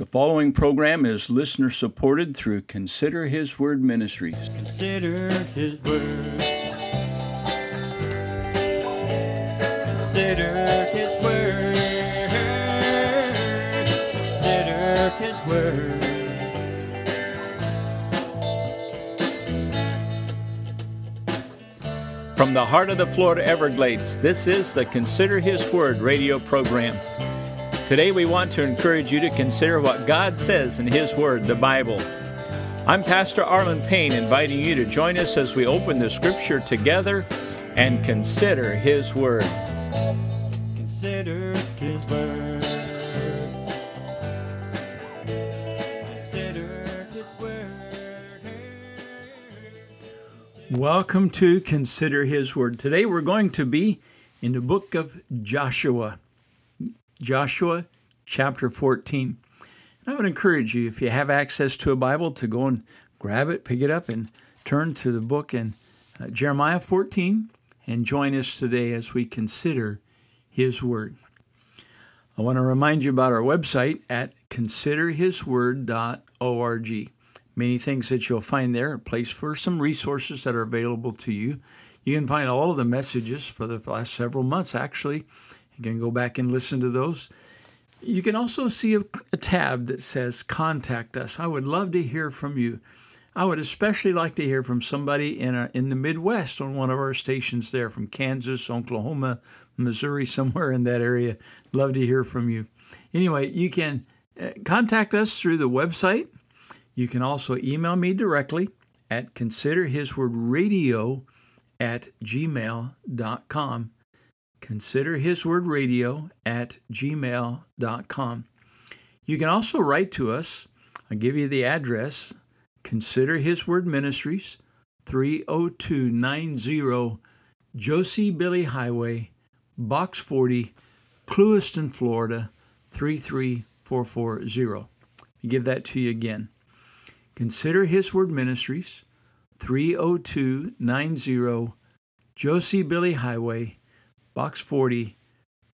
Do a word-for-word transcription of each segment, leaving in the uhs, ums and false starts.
The following program is listener-supported through Consider His Word Ministries. Consider His Word. Consider His Word. Consider His Word. From the heart of the Florida Everglades, this is the Consider His Word radio program. Today we want to encourage you to consider what God says in His Word, the Bible. I'm Pastor Arlen Payne, inviting you to join us as we open the Scripture together and consider His Word. Consider His Word. Consider His Word. Welcome to Consider His Word. Today we're going to be in the book of Joshua. Joshua chapter fourteen. And I would encourage you, if you have access to a Bible, to go and grab it, pick it up, and turn to the book in uh, Jeremiah fourteen and join us today as we consider His Word. I want to remind you about our website at consider his word dot org. Many things that you'll find there, a place for some resources that are available to you. You can find all of the messages for the last several months, actually. You can go back and listen to those. You can also see a, a tab that says, Contact Us. I would love to hear from you. I would especially like to hear from somebody in our, in the Midwest on one of our stations there, from Kansas, Oklahoma, Missouri, somewhere in that area. Love to hear from you. Anyway, you can contact us through the website. You can also email me directly at consider his word radio at gmail dot com. consider his word radio at gmail dot com. You can also write to us. I'll give you the address. Consider His Word Ministries, three oh two nine oh Josie Billy Highway, Box forty, Clewiston, Florida, three three four four zero. I'll give that to you again. Consider His Word Ministries, three oh two nine oh Josie Billy Highway, Box forty,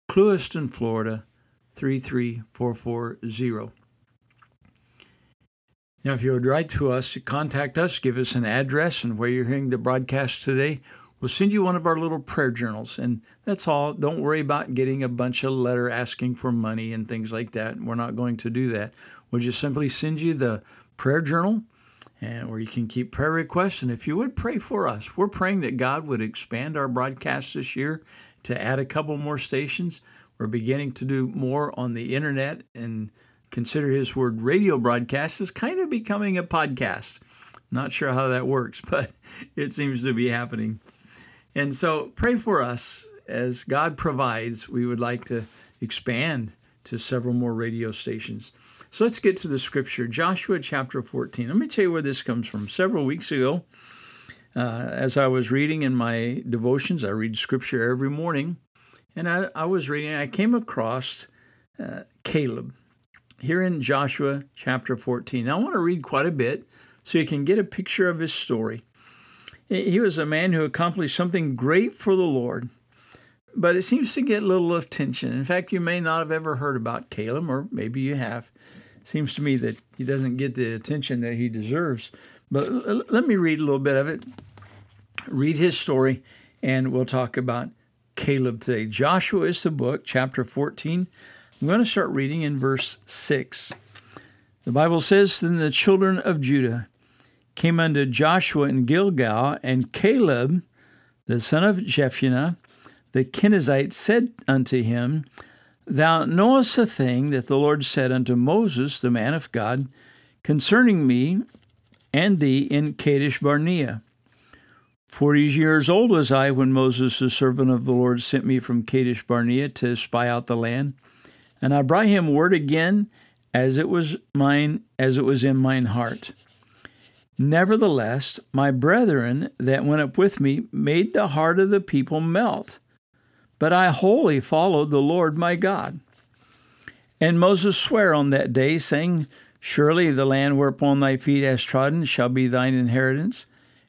Clewiston, Florida, three three four four zero. Now, if you would write to us, contact us, give us an address and where you're hearing the broadcast today, we'll send you one of our little prayer journals. And that's all. Don't worry about getting a bunch of letter asking for money and things like that. We're not going to do that. We'll just simply send you the prayer journal, and where you can keep prayer requests. And if you would, pray for us. We're praying that God would expand our broadcast this year to add a couple more stations. We're beginning to do more on the internet, and Consider His Word radio broadcast is kind of becoming a podcast. Not sure how that works, but it seems to be happening. And so pray for us. As God provides, we would like to expand to several more radio stations. So let's get to the Scripture, Joshua chapter fourteen. Let me tell you where this comes from. Several weeks ago, Uh, as I was reading in my devotions, I read Scripture every morning, and I, I was reading, I came across uh, Caleb here in Joshua chapter fourteen. Now, I want to read quite a bit so you can get a picture of his story. He was a man who accomplished something great for the Lord, but it seems to get little attention. In fact, you may not have ever heard about Caleb, or maybe you have. It seems to me that he doesn't get the attention that he deserves. But let me read a little bit of it. Read his story, and we'll talk about Caleb today. Joshua is the book, chapter fourteen. I'm going to start reading in verse six. The Bible says, Then the children of Judah came unto Joshua in Gilgal, and Caleb, the son of Jephunneh, the Kenizzite, said unto him, Thou knowest a thing that the Lord said unto Moses, the man of God, concerning me and thee in Kadesh Barnea. Forty years old was I when Moses, the servant of the Lord, sent me from Kadesh Barnea to spy out the land. And I brought him word again, as it was mine, as it was in mine heart. Nevertheless, my brethren that went up with me made the heart of the people melt. But I wholly followed the Lord my God. And Moses sware on that day, saying, Surely the land whereupon thy feet hast trodden shall be thine inheritance,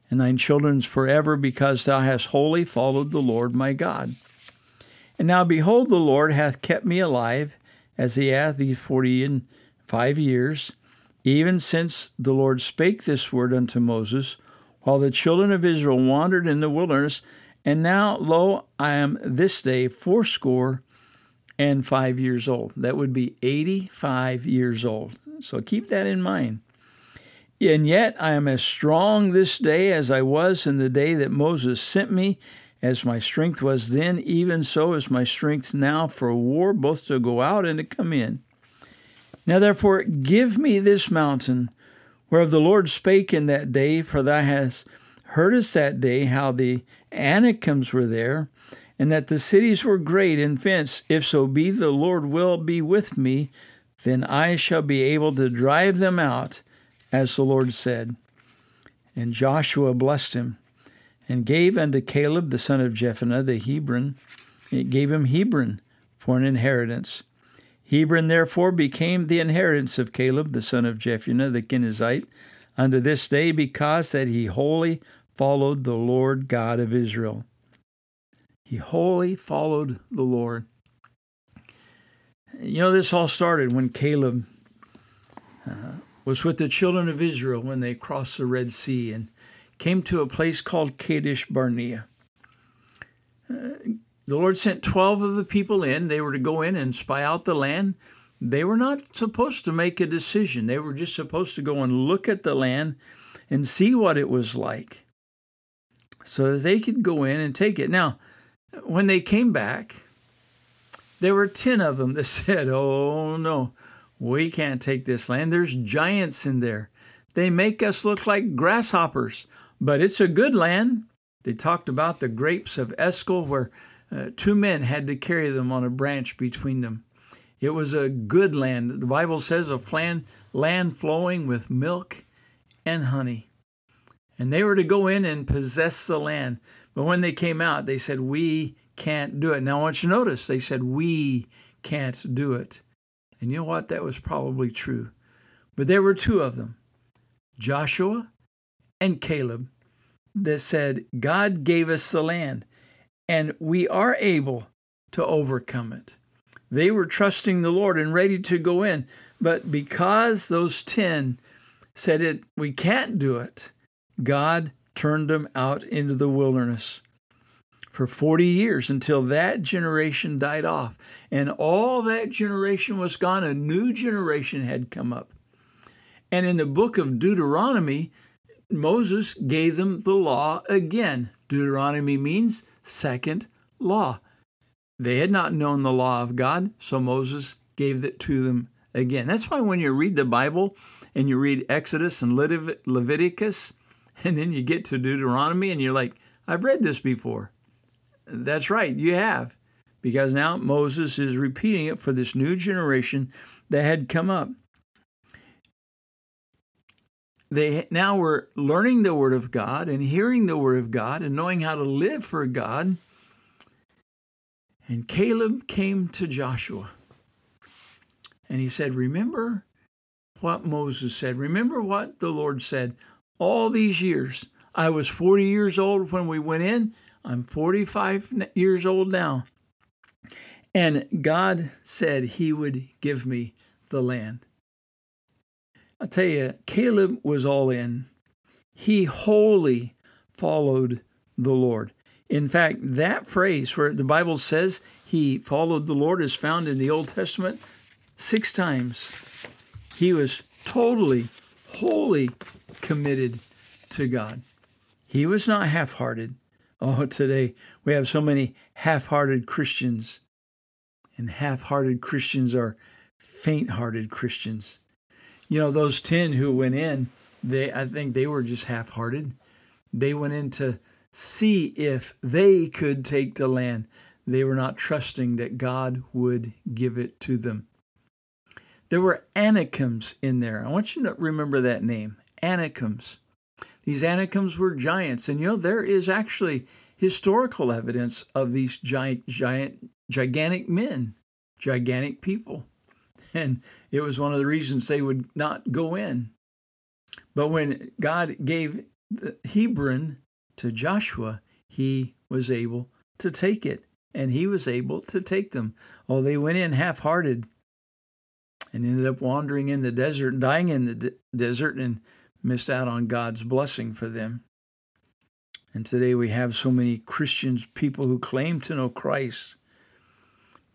and thine children's forever, because thou hast wholly followed the Lord my God. And now behold, the Lord hath kept me alive, as he hath these forty and five years, even since the Lord spake this word unto Moses, while the children of Israel wandered in the wilderness. And now, lo, I am this day fourscore and five years old. That would be eighty-five years old. So keep that in mind. And yet I am as strong this day as I was in the day that Moses sent me. As my strength was then, even so is my strength now for war, both to go out and to come in. Now therefore give me this mountain, whereof the Lord spake in that day, for thou hast heard us that day, how the Anakims were there, and that the cities were great and fenced. If so be the Lord will be with me, then I shall be able to drive them out, as the Lord said. And Joshua blessed him, and gave unto Caleb the son of Jephunneh the Hebron. It gave him Hebron for an inheritance. Hebron therefore became the inheritance of Caleb the son of Jephunneh the Kenizzite unto this day, because that he wholly followed the Lord God of Israel. He wholly followed the Lord. You know, this all started when Caleb uh, was with the children of Israel when they crossed the Red Sea and came to a place called Kadesh Barnea. Uh, the Lord sent twelve of the people in. They were to go in and spy out the land. They were not supposed to make a decision. They were just supposed to go and look at the land and see what it was like, so that they could go in and take it. Now, when they came back, there were ten of them that said, "Oh no, we can't take this land. There's giants in there. They make us look like grasshoppers, but it's a good land." They talked about the grapes of Eschol, where uh, two men had to carry them on a branch between them. It was a good land. The Bible says a flan, land flowing with milk and honey. And they were to go in and possess the land. But when they came out, they said, "We can't do it." Now, I want you to notice, they said, "We can't do it." And you know what? That was probably true. But there were two of them, Joshua and Caleb, that said, "God gave us the land, and we are able to overcome it." They were trusting the Lord and ready to go in. But because those ten said, it, "We can't do it," God turned them out into the wilderness for forty years, until that generation died off. And all that generation was gone. A new generation had come up. And in the book of Deuteronomy, Moses gave them the law again. Deuteronomy means second law. They had not known the law of God, so Moses gave it to them again. That's why when you read the Bible and you read Exodus and Leviticus, and then you get to Deuteronomy and you're like, "I've read this before." That's right, you have, because now Moses is repeating it for this new generation that had come up. They now were learning the Word of God and hearing the Word of God and knowing how to live for God. And Caleb came to Joshua and he said, "Remember what Moses said. Remember what the Lord said. All these years, I was forty years old when we went in. I'm forty-five years old now. And God said he would give me the land." I'll tell you, Caleb was all in. He wholly followed the Lord. In fact, that phrase where the Bible says he followed the Lord is found in the Old Testament six times. He was totally, wholly committed to God. He was not half-hearted. Oh, today we have so many half-hearted Christians. And half-hearted Christians are faint-hearted Christians. You know, those ten who went in, they I think they were just half-hearted. They went in to see if they could take the land. They were not trusting that God would give it to them. There were Anakims in there. I want you to remember that name, Anakims. These Anakims were giants. And you know, there is actually historical evidence of these giant, giant, gigantic men, gigantic people. And it was one of the reasons they would not go in. But when God gave Hebron to Joshua, he was able to take it, and he was able to take them. Oh, they went in half-hearted. and ended up wandering in the desert and dying in the de- desert and missed out on God's blessing for them. And today we have so many Christians, people who claim to know Christ.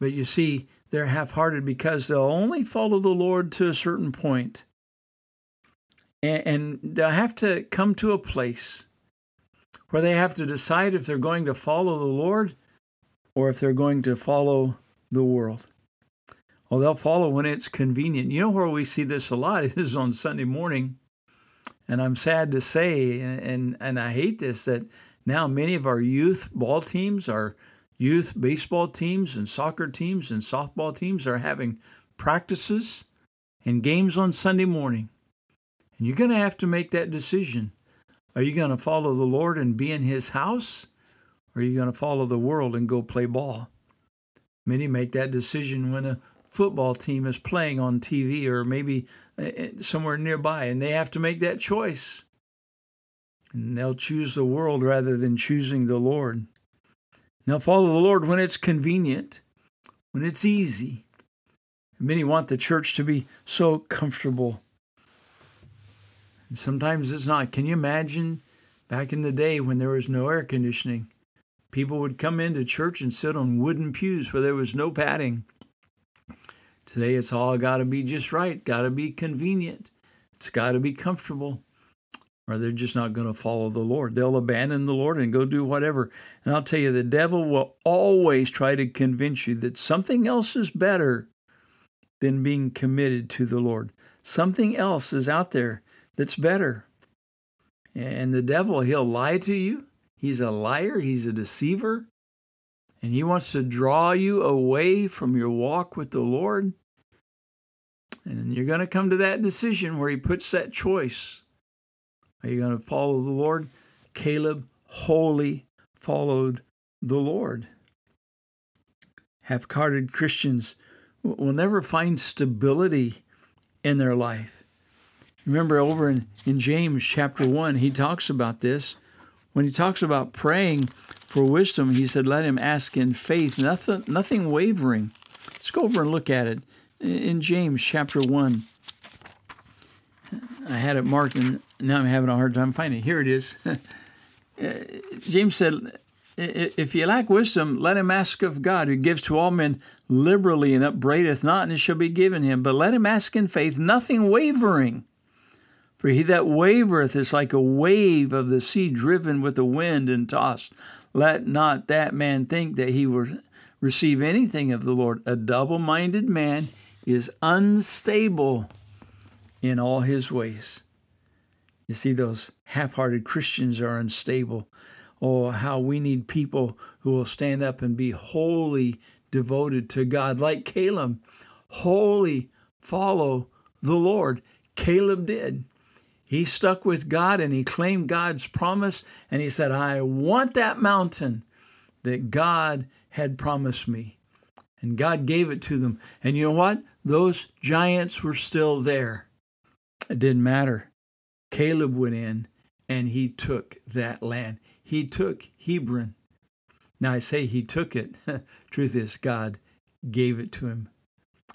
But you see, they're half-hearted because they'll only follow the Lord to a certain point. And, and they'll have to come to a place where they have to decide if they're going to follow the Lord or if they're going to follow the world. Well, they'll follow when it's convenient. You know where we see this a lot is on Sunday morning. And I'm sad to say, and, and I hate this, that now many of our youth ball teams, our youth baseball teams and soccer teams and softball teams are having practices and games on Sunday morning. And you're going to have to make that decision. Are you going to follow the Lord and be in His house? Or are you going to follow the world and go play ball? Many make that decision when a football team is playing on T V or maybe somewhere nearby, and they have to make that choice. And they'll choose the world rather than choosing the Lord. Now follow the Lord when it's convenient, when it's easy. Many want the church to be so comfortable. And sometimes it's not. Can you imagine back in the day when there was no air conditioning? People would come into church and sit on wooden pews where there was no padding. Today, it's all got to be just right, got to be convenient. It's got to be comfortable, or they're just not going to follow the Lord. They'll abandon the Lord and go do whatever. And I'll tell you, the devil will always try to convince you that something else is better than being committed to the Lord. Something else is out there that's better. And the devil, he'll lie to you. He's a liar. He's a deceiver. And he wants to draw you away from your walk with the Lord. And you're going to come to that decision where he puts that choice. Are you going to follow the Lord? Caleb wholly followed the Lord. Half-hearted Christians will never find stability in their life. Remember over in, in James chapter one, he talks about this. When he talks about praying for wisdom, he said, let him ask in faith, nothing nothing wavering. Let's go over and look at it in James chapter one. I had it marked, and now I'm having a hard time finding it. Here it is. James said, if you lack wisdom, let him ask of God, who gives to all men liberally and upbraideth not, and it shall be given him. But let him ask in faith, nothing wavering. For he that wavereth is like a wave of the sea driven with the wind and tossed. Let not that man think that he will receive anything of the Lord. A double-minded man is unstable in all his ways. You see, those half-hearted Christians are unstable. Oh, how we need people who will stand up and be wholly devoted to God. Like Caleb, wholly follow the Lord. Caleb did. He stuck with God and he claimed God's promise and he said, I want that mountain that God had promised me. And God gave it to them. And you know what? Those giants were still there. It didn't matter. Caleb went in and he took that land. He took Hebron. Now I say he took it. Truth is, God gave it to him.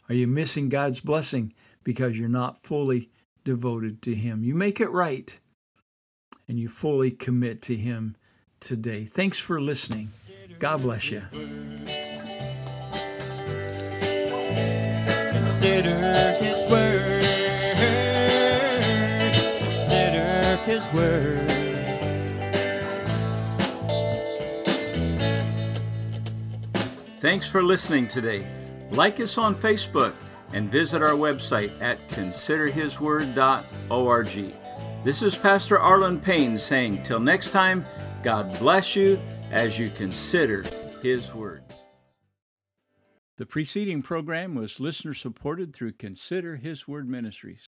Are you missing God's blessing because you're not fully devoted to Him? You make it right, and you fully commit to Him today. Thanks for listening. God bless you. Consider His Word. Consider His Word. Thanks for listening today. Like us on Facebook and visit our website at consider his word dot org. This is Pastor Arlen Payne saying, till next time, God bless you as you consider His Word. The preceding program was listener supported through Consider His Word Ministries.